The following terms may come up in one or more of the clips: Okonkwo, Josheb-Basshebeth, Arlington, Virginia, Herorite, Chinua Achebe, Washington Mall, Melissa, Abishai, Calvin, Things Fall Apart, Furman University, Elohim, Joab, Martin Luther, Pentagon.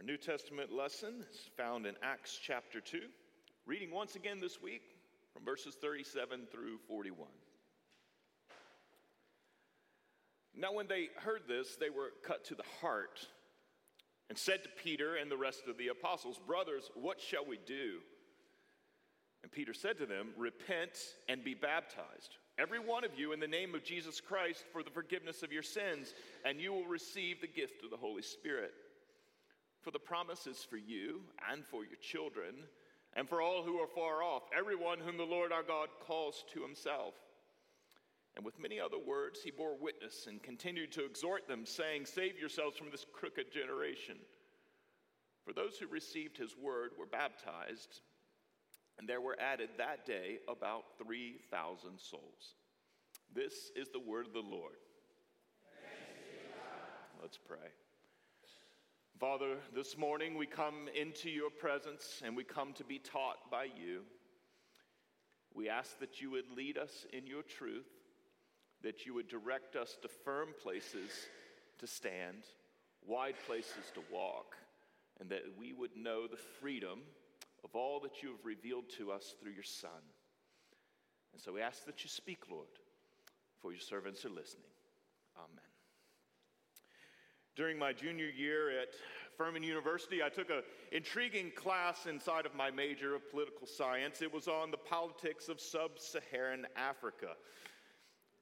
Our New Testament lesson is found in Acts chapter 2, reading once again this week from verses 37 through 41. Now when they heard this, they were cut to the heart and said to Peter and the rest of the apostles, "Brothers, what shall we do?" And Peter said to them, "Repent and be baptized, every one of you, in the name of Jesus Christ for the forgiveness of your sins, and you will receive the gift of the Holy Spirit. For the promise is for you and for your children and for all who are far off, everyone whom the Lord our God calls to himself." And with many other words he bore witness and continued to exhort them, saying, "Save yourselves from this crooked generation." For those who received his word were baptized, and there were added that day about 3,000 souls. This is the word of the Lord. Thanks be to God. Let's pray. Father, this morning we come into your presence and we come to be taught by you. We ask that you would lead us in your truth, that you would direct us to firm places to stand, wide places to walk, and that we would know the freedom of all that you have revealed to us through your Son. And so we ask that you speak, Lord, for your servants are listening. Amen. During my junior year at Furman University, I took an intriguing class inside of my major of political science. It was on the politics of sub-Saharan Africa.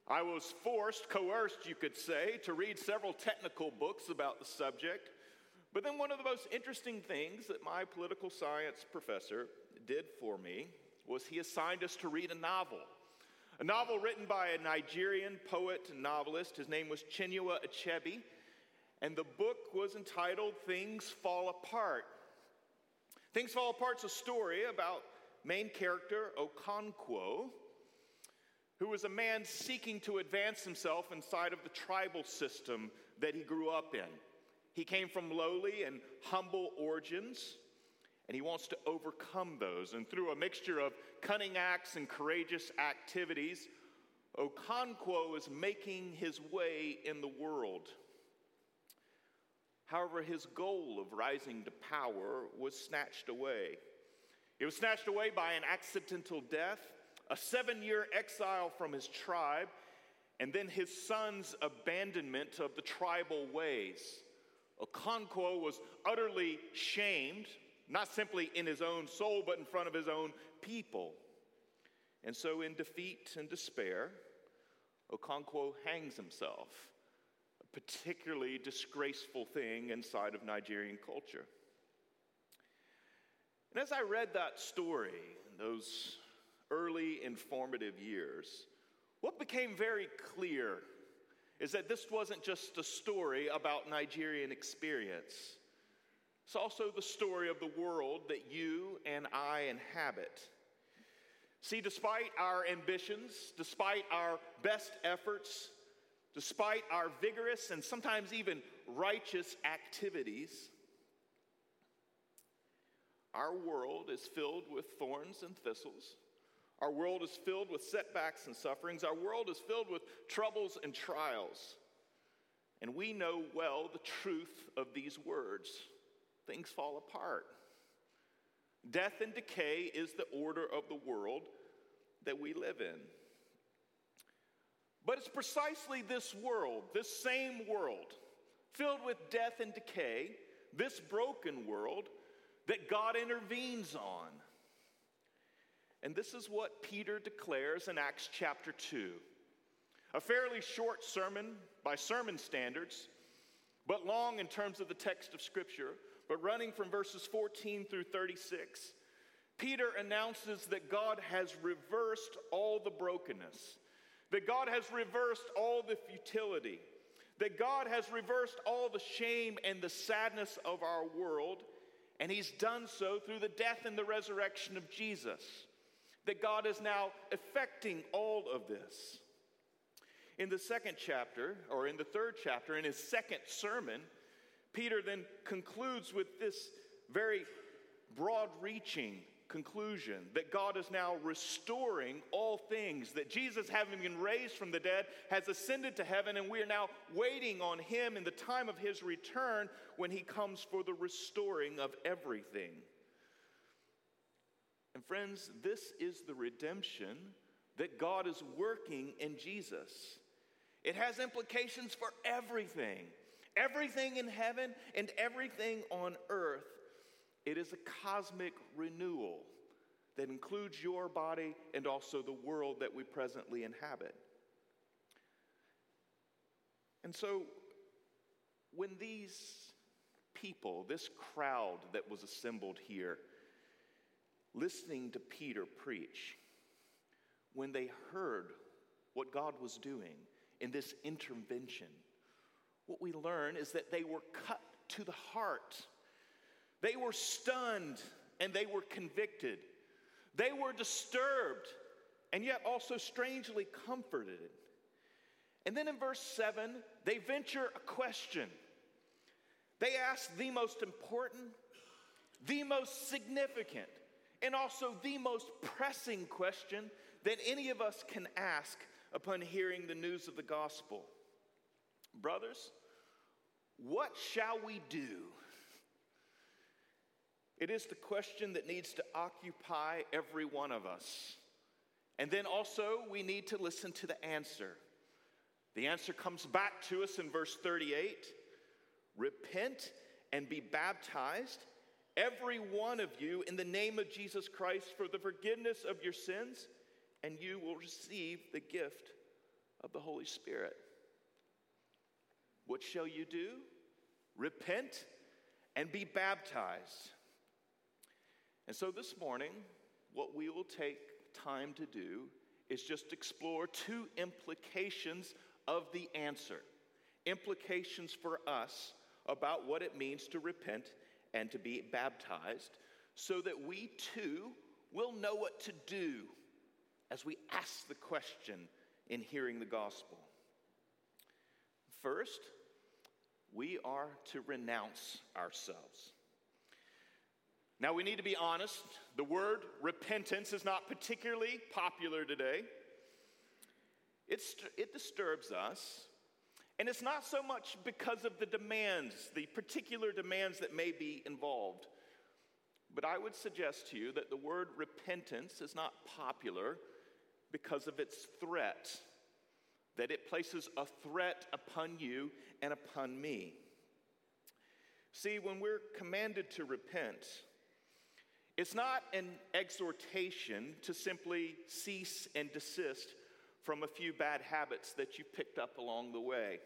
I was coerced, you could say, to read several technical books about the subject. But then one of the most interesting things that my political science professor did for me was he assigned us to read a novel written by a Nigerian poet and novelist. His name was Chinua Achebe. And the book was entitled Things Fall Apart. Things Fall Apart's a story about main character Okonkwo, who is a man seeking to advance himself inside of the tribal system that he grew up in. He came from lowly and humble origins, and he wants to overcome those. And through a mixture of cunning acts and courageous activities, Okonkwo is making his way in the world. However, his goal of rising to power was snatched away. It was snatched away by an accidental death, a 7-year exile from his tribe, and then his son's abandonment of the tribal ways. Okonkwo was utterly shamed, not simply in his own soul, but in front of his own people. And so in defeat and despair, Okonkwo hangs himself. Particularly disgraceful thing inside of Nigerian culture. And as I read that story in those early informative years, what became very clear is that this wasn't just a story about Nigerian experience. It's also the story of the world that you and I inhabit. See, despite our ambitions, despite our best efforts, despite our vigorous and sometimes even righteous activities, our world is filled with thorns and thistles. Our world is filled with setbacks and sufferings. Our world is filled with troubles and trials. And we know well the truth of these words. Things fall apart. Death and decay is the order of the world that we live in. But it's precisely this world, this same world, filled with death and decay, this broken world, that God intervenes on. And this is what Peter declares in Acts chapter 2. A fairly short sermon by sermon standards, but long in terms of the text of Scripture, but running from verses 14 through 36, Peter announces that God has reversed all the brokenness, that God has reversed all the futility, that God has reversed all the shame and the sadness of our world, and he's done so through the death and the resurrection of Jesus, that God is now effecting all of this. In the third chapter, in his second sermon, Peter then concludes with this very broad-reaching conclusion, that God is now restoring all things, that Jesus, having been raised from the dead, has ascended to heaven, and we are now waiting on him in the time of his return when he comes for the restoring of everything. And friends, this is the redemption that God is working in Jesus. It has implications for everything. Everything in heaven and everything on earth. It is a cosmic renewal that includes your body and also the world that we presently inhabit. And so, when these people, this crowd that was assembled here, listening to Peter preach, when they heard what God was doing in this intervention, what we learn is that they were cut to the heart. They were stunned and they were convicted. They were disturbed and yet also strangely comforted. And then in verse 7, they venture a question. They ask the most important, the most significant, and also the most pressing question that any of us can ask upon hearing the news of the gospel. Brothers, what shall we do? It is the question that needs to occupy every one of us. And then also we need to listen to the answer. The answer comes back to us in verse 38. Repent and be baptized, every one of you, in the name of Jesus Christ for the forgiveness of your sins, and you will receive the gift of the Holy Spirit. What shall you do? Repent and be baptized. And so this morning, what we will take time to do is just explore two implications of the answer. Implications for us about what it means to repent and to be baptized, so that we too will know what to do as we ask the question in hearing the gospel. First, we are to renounce ourselves. Now, we need to be honest. The word repentance is not particularly popular today. It disturbs us. And it's not so much because of the demands, the particular demands that may be involved. But I would suggest to you that the word repentance is not popular because of its threat, that it places a threat upon you and upon me. See, when we're commanded to repent, it's not an exhortation to simply cease and desist from a few bad habits that you picked up along the way.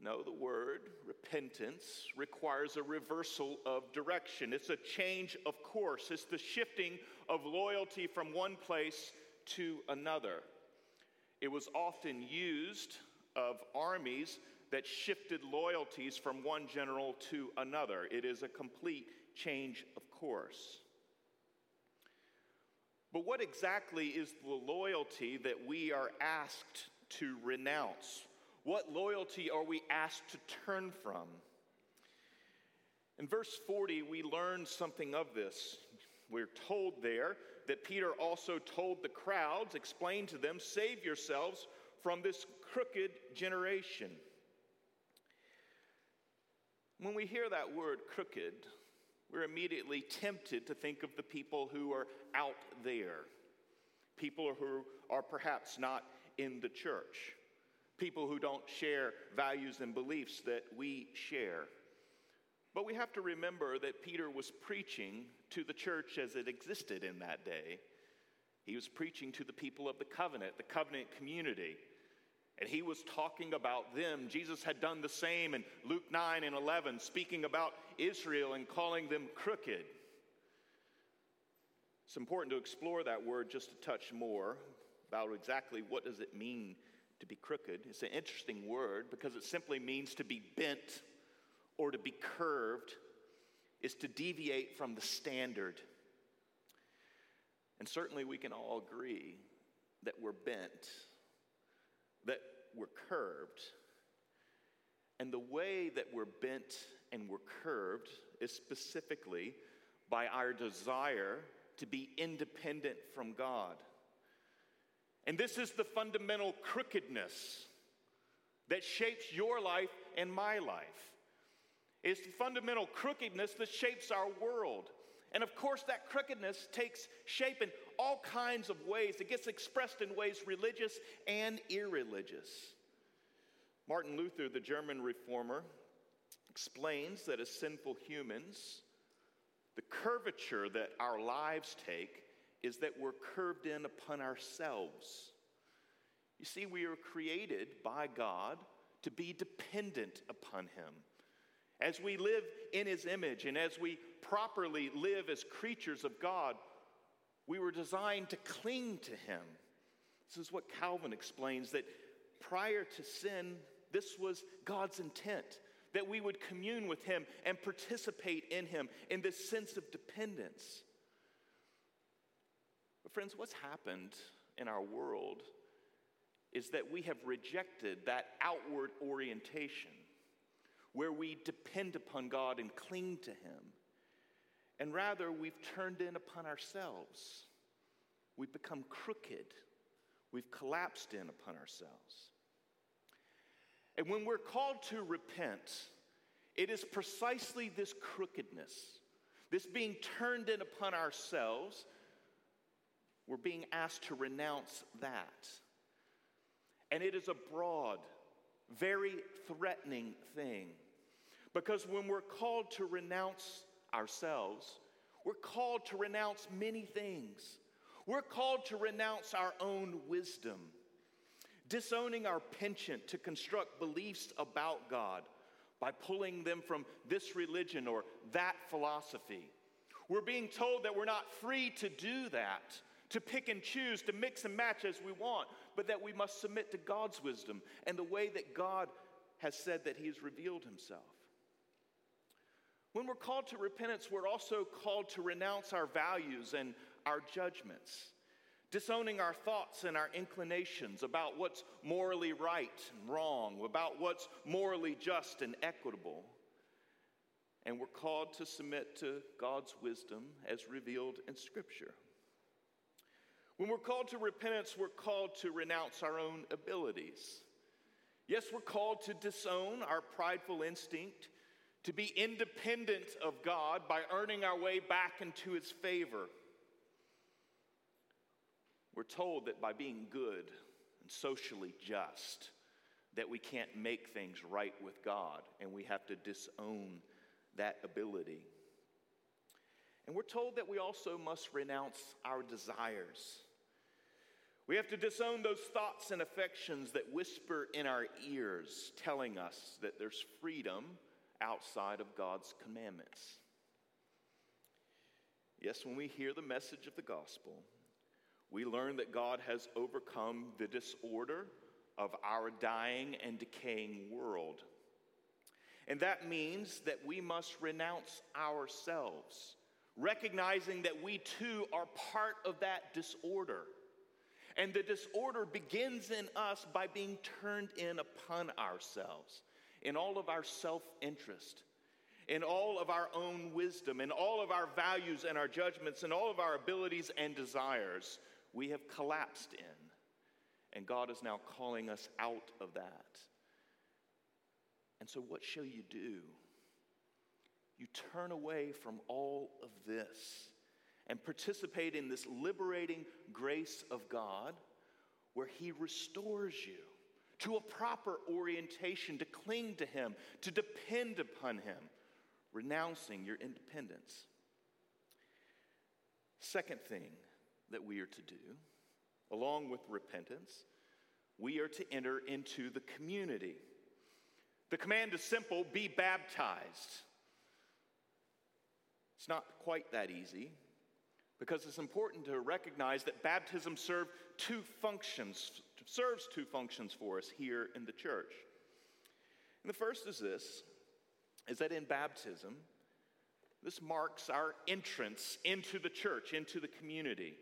No, the word repentance requires a reversal of direction. It's a change of course. It's the shifting of loyalty from one place to another. It was often used of armies that shifted loyalties from one general to another. It is a complete change of course. But what exactly is the loyalty that we are asked to renounce? What loyalty are we asked to turn from? In verse 40, we learn something of this. We're told there that Peter also told the crowds, explained to them, save yourselves from this crooked generation. When we hear that word crooked, we're immediately tempted to think of the people who are out there, people who are perhaps not in the church, people who don't share values and beliefs that we share. But we have to remember that Peter was preaching to the church as it existed in that day. He was preaching to the people of the covenant community. And he was talking about them. Jesus had done the same in Luke 9 and 11, speaking about Israel and calling them crooked. It's important to explore that word just a touch more about exactly what does it mean to be crooked. It's an interesting word because it simply means to be bent or to be curved. It's to deviate from the standard. And certainly we can all agree that we're bent, that we're curved. And the way that we're bent and we're curved is specifically by our desire to be independent from God. And this is the fundamental crookedness that shapes your life and my life. It's the fundamental crookedness that shapes our world. And of course, that crookedness takes shape in all kinds of ways. It gets expressed in ways religious and irreligious. Martin Luther, the German reformer, explains that as sinful humans, the curvature that our lives take is that we're curved in upon ourselves. You see, we are created by God to be dependent upon Him. As we live in His image and as we properly live as creatures of God, we were designed to cling to Him. This is what Calvin explains, that prior to sin, this was God's intent, that we would commune with Him and participate in Him in this sense of dependence. But friends, what's happened in our world is that we have rejected that outward orientation where we depend upon God and cling to Him. And rather, we've turned in upon ourselves. We've become crooked. We've collapsed in upon ourselves. And when we're called to repent, it is precisely this crookedness, this being turned in upon ourselves. We're being asked to renounce that. And it is a broad, very threatening thing. Because when we're called to renounce ourselves, we're called to renounce many things. We're called to renounce our own wisdom, disowning our penchant to construct beliefs about God by pulling them from this religion or that philosophy. We're being told that we're not free to do that, to pick and choose, to mix and match as we want, but that we must submit to God's wisdom and the way that God has said that He has revealed Himself. When we're called to repentance, we're also called to renounce our values and our judgments, disowning our thoughts and our inclinations about what's morally right and wrong, about what's morally just and equitable. And we're called to submit to God's wisdom as revealed in Scripture. When we're called to repentance, we're called to renounce our own abilities. Yes, we're called to disown our prideful instinct, to be independent of God by earning our way back into His favor. We're told that by being good and socially just, that we can't make things right with God, and we have to disown that ability. And we're told that we also must renounce our desires. We have to disown those thoughts and affections that whisper in our ears, telling us that there's freedom outside of God's commandments. Yes, when we hear the message of the gospel, we learn that God has overcome the disorder of our dying and decaying world. And that means that we must renounce ourselves, recognizing that we too are part of that disorder. And the disorder begins in us by being turned in upon ourselves, in all of our self-interest, in all of our own wisdom, in all of our values and our judgments, in all of our abilities and desires. We have collapsed in, and God is now calling us out of that. And so what shall you do? You turn away from all of this and participate in this liberating grace of God where He restores you to a proper orientation, to cling to Him, to depend upon Him, renouncing your independence. Second thing that we are to do, along with repentance, we are to enter into the community. The command is simple: be baptized. It's not quite that easy, because it's important to recognize that baptism serves two functions for us here in the church. And the first is this, is that in baptism, this marks our entrance into the church, into the community.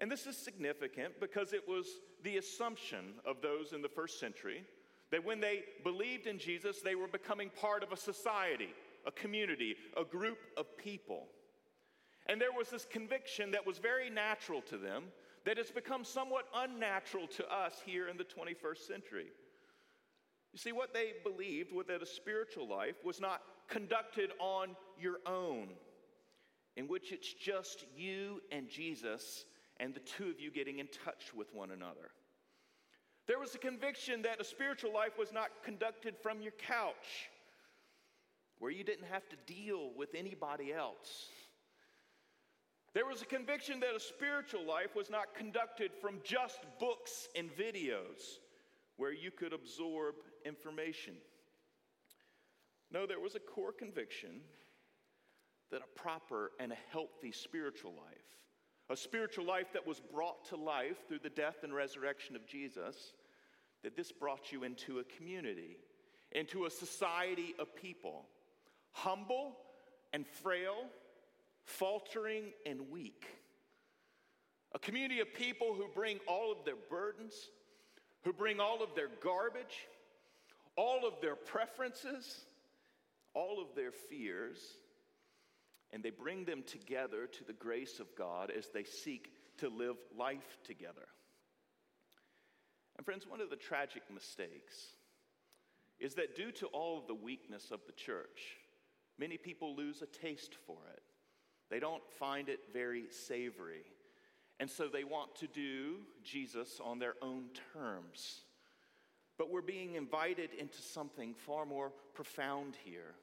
And this is significant because it was the assumption of those in the first century that when they believed in Jesus, they were becoming part of a society, a community, a group of people. And there was this conviction that was very natural to them that has become somewhat unnatural to us here in the 21st century. You see, what they believed was that a spiritual life was not conducted on your own, in which it's just you and Jesus and the two of you getting in touch with one another. There was a conviction that a spiritual life was not conducted from your couch, where you didn't have to deal with anybody else. There was a conviction that a spiritual life was not conducted from just books and videos, where you could absorb information. No, there was a core conviction that a proper and a healthy spiritual life, a spiritual life that was brought to life through the death and resurrection of Jesus, that this brought you into a community, into a society of people, humble and frail, faltering and weak. A community of people who bring all of their burdens, who bring all of their garbage, all of their preferences, all of their fears, and they bring them together to the grace of God as they seek to live life together. And friends, one of the tragic mistakes is that due to all of the weakness of the church, many people lose a taste for it. They don't find it very savory. And so they want to do Jesus on their own terms. But we're being invited into something far more profound here,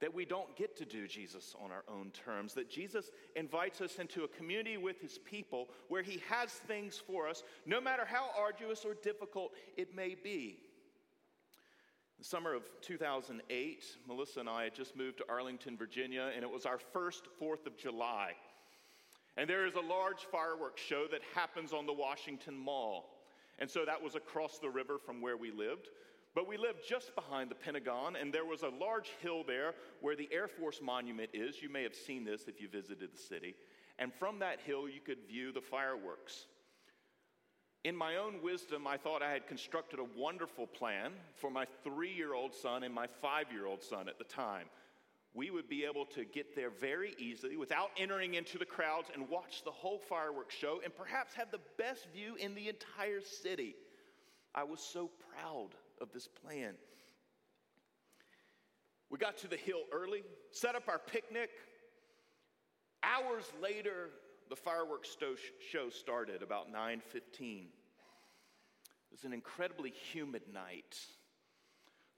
that we don't get to do Jesus on our own terms, that Jesus invites us into a community with his people where he has things for us, no matter how arduous or difficult it may be. The summer of 2008, Melissa and I had just moved to Arlington, Virginia, and it was our first 4th of July. And there is a large fireworks show that happens on the Washington Mall. And so that was across the river from where we lived. But we lived just behind the Pentagon, and there was a large hill there where the Air Force Monument is. You may have seen this if you visited the city. And from that hill, you could view the fireworks. In my own wisdom, I thought I had constructed a wonderful plan for my 3-year-old son and my 5-year-old son at the time. We would be able to get there very easily without entering into the crowds and watch the whole fireworks show and perhaps have the best view in the entire city. I was so proud of this plan. We got to the hill early, set up our picnic. Hours later, the fireworks show started about 9:15. It was an incredibly humid night.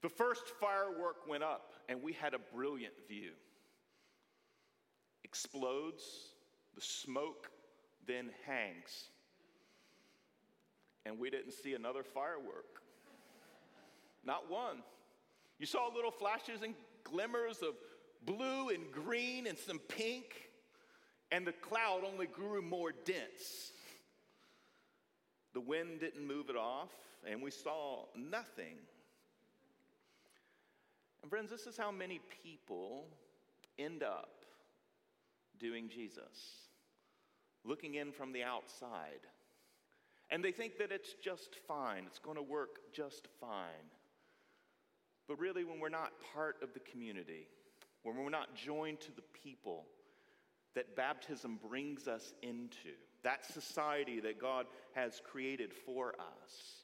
The first firework went up, and we had a brilliant view. Explodes, the smoke then hangs. And we didn't see another firework. Not one. You saw little flashes and glimmers of blue and green and some pink, and the cloud only grew more dense. The wind didn't move it off, and we saw nothing. And friends, this is how many people end up doing Jesus, looking in from the outside. And they think that it's just fine, it's going to work just fine. But really, when we're not part of the community, when we're not joined to the people that baptism brings us into, that society that God has created for us,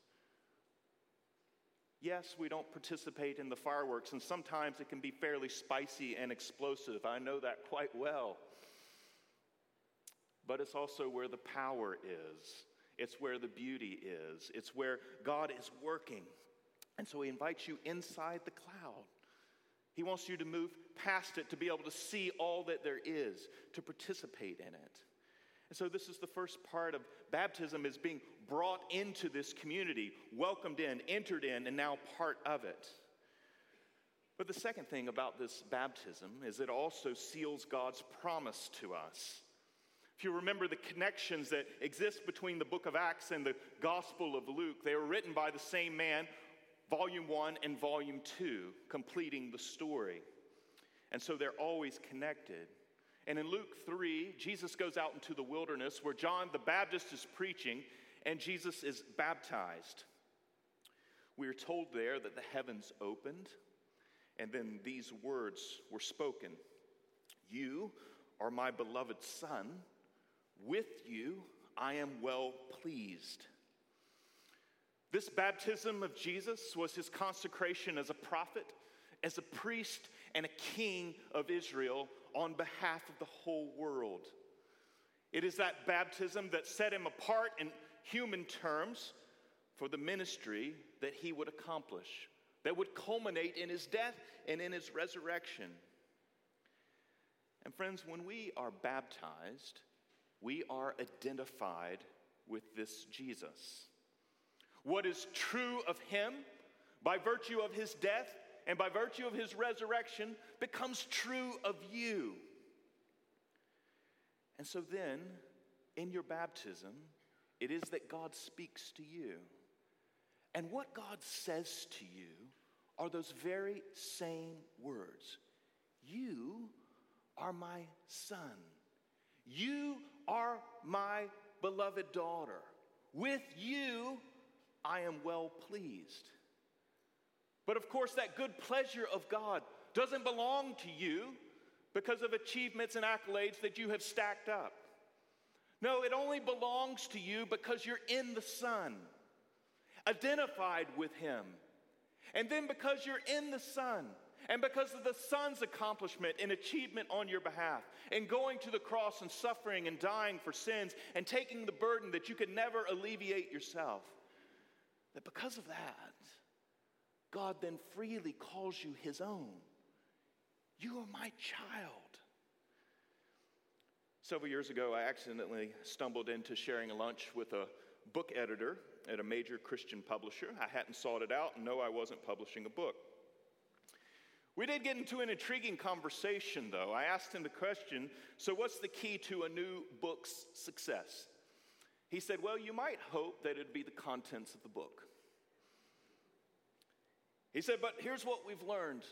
yes, we don't participate in the fireworks, and sometimes it can be fairly spicy and explosive. I know that quite well. But it's also where the power is. It's where the beauty is. It's where God is working. And so he invites you inside the cloud. He wants you to move past it, to be able to see all that there is, to participate in it. And so this is the first part of baptism, is being brought into this community, welcomed in, entered in, and now part of it. But the second thing about this baptism is it also seals God's promise to us. If you remember the connections that exist between the book of Acts and the Gospel of Luke, they were written by the same man, volume 1 and volume 2, completing the story. And so they're always connected. And in Luke 3, Jesus goes out into the wilderness where John the Baptist is preaching, and Jesus is baptized. We are told there that the heavens opened, and then these words were spoken. You are my beloved son. With you I am well pleased." This baptism of Jesus was his consecration as a prophet, as a priest, and a king of Israel on behalf of the whole world. It is that baptism that set him apart in human terms for the ministry that he would accomplish, that would culminate in his death and in his resurrection. And friends, when we are baptized, we are identified with this Jesus. What is true of him, by virtue of his death and by virtue of his resurrection, becomes true of you. And so then, in your baptism, it is that God speaks to you. And what God says to you are those very same words. You are my son. You are my beloved daughter. With you, I am well pleased. But of course, that good pleasure of God doesn't belong to you because of achievements and accolades that you have stacked up. No, it only belongs to you because you're in the Son, identified with him. And then because you're in the Son, and because of the Son's accomplishment and achievement on your behalf, and going to the cross and suffering and dying for sins and taking the burden that you could never alleviate yourself, that because of that, God then freely calls you his own. You are my child. Several years ago, I accidentally stumbled into sharing a lunch with a book editor at a major Christian publisher. I hadn't sought it out, and no, I wasn't publishing a book. We did get into an intriguing conversation, though. I asked him the question, so what's the key to a new book's success? He said, well, you might hope that it'd be the contents of the book. He said, but here's what we've learned,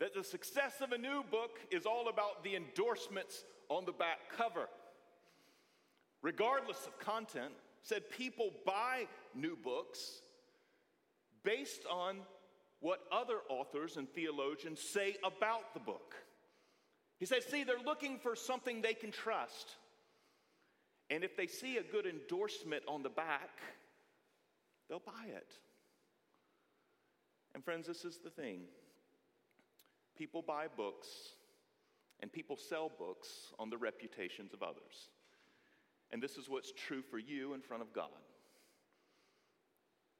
that the success of a new book is all about the endorsements on the back cover. Regardless of content, said people buy new books based on what other authors and theologians say about the book. He said, see, they're looking for something they can trust. And if they see a good endorsement on the back, they'll buy it. And friends, this is the thing. People buy books and people sell books on the reputations of others. And this is what's true for you in front of God.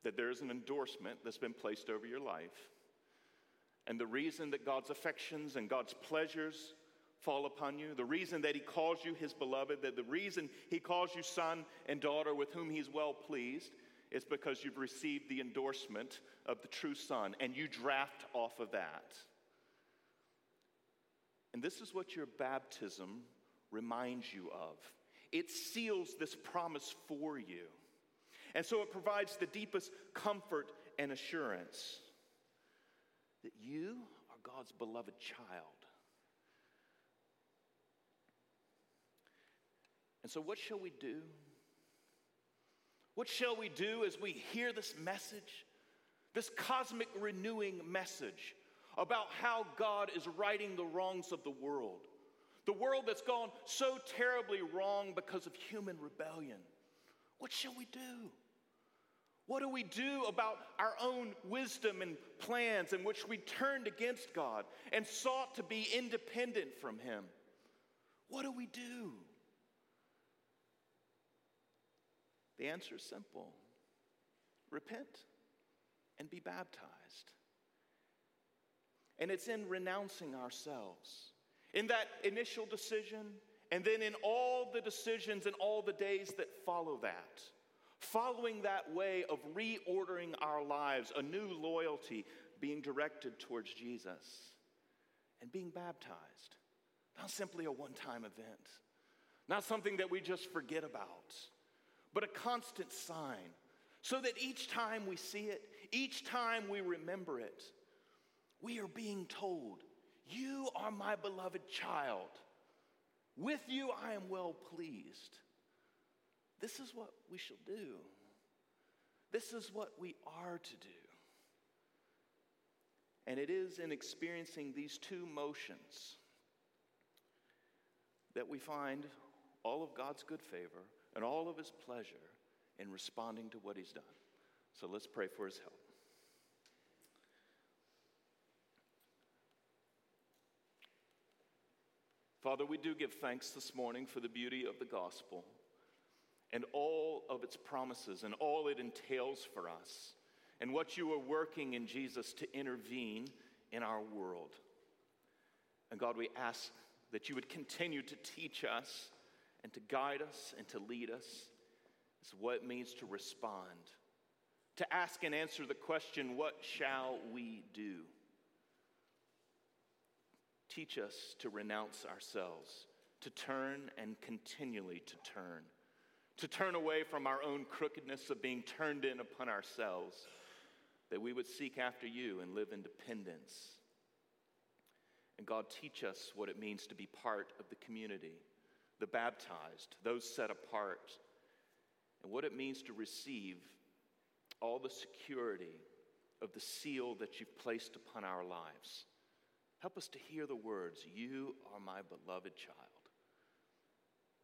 That there is an endorsement that's been placed over your life. And the reason that God's affections and God's pleasures fall upon you, the reason that he calls you his beloved, that the reason he calls you son and daughter with whom he's well pleased, is because you've received the endorsement of the true son, and you draft off of that. And this is what your baptism reminds you of. It seals this promise for you. And so it provides the deepest comfort and assurance that you are God's beloved child. And so what shall we do? What shall we do as we hear this message, this cosmic renewing message about how God is righting the wrongs of the world that's gone so terribly wrong because of human rebellion? What shall we do? What do we do about our own wisdom and plans in which we turned against God and sought to be independent from him? What do we do? The answer is simple. Repent and be baptized. And it's in renouncing ourselves, in that initial decision, and then in all the decisions and all the days that follow that, following that way of reordering our lives, a new loyalty being directed towards Jesus, and being baptized. Not simply a one-time event, not something that we just forget about, but a constant sign, so that each time we see it, each time we remember it, we are being told, you are my beloved child. With you I am well pleased. This is what we shall do. This is what we are to do. And it is in experiencing these two motions that we find all of God's good favor and all of his pleasure in responding to what he's done. So let's pray for his help. Father, we do give thanks this morning for the beauty of the gospel and all of its promises and all it entails for us and what you are working in Jesus to intervene in our world. And God, we ask that you would continue to teach us and to guide us and to lead us. It's what it means to respond, to ask and answer the question, what shall we do? Teach us to renounce ourselves, to turn and continually to turn away from our own crookedness of being turned in upon ourselves, that we would seek after you and live in dependence. And God, teach us what it means to be part of the community, the baptized, those set apart, and what it means to receive all the security of the seal that you've placed upon our lives. Help us to hear the words, you are my beloved child.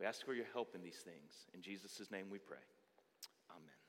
We ask for your help in these things. In Jesus' name we pray. Amen.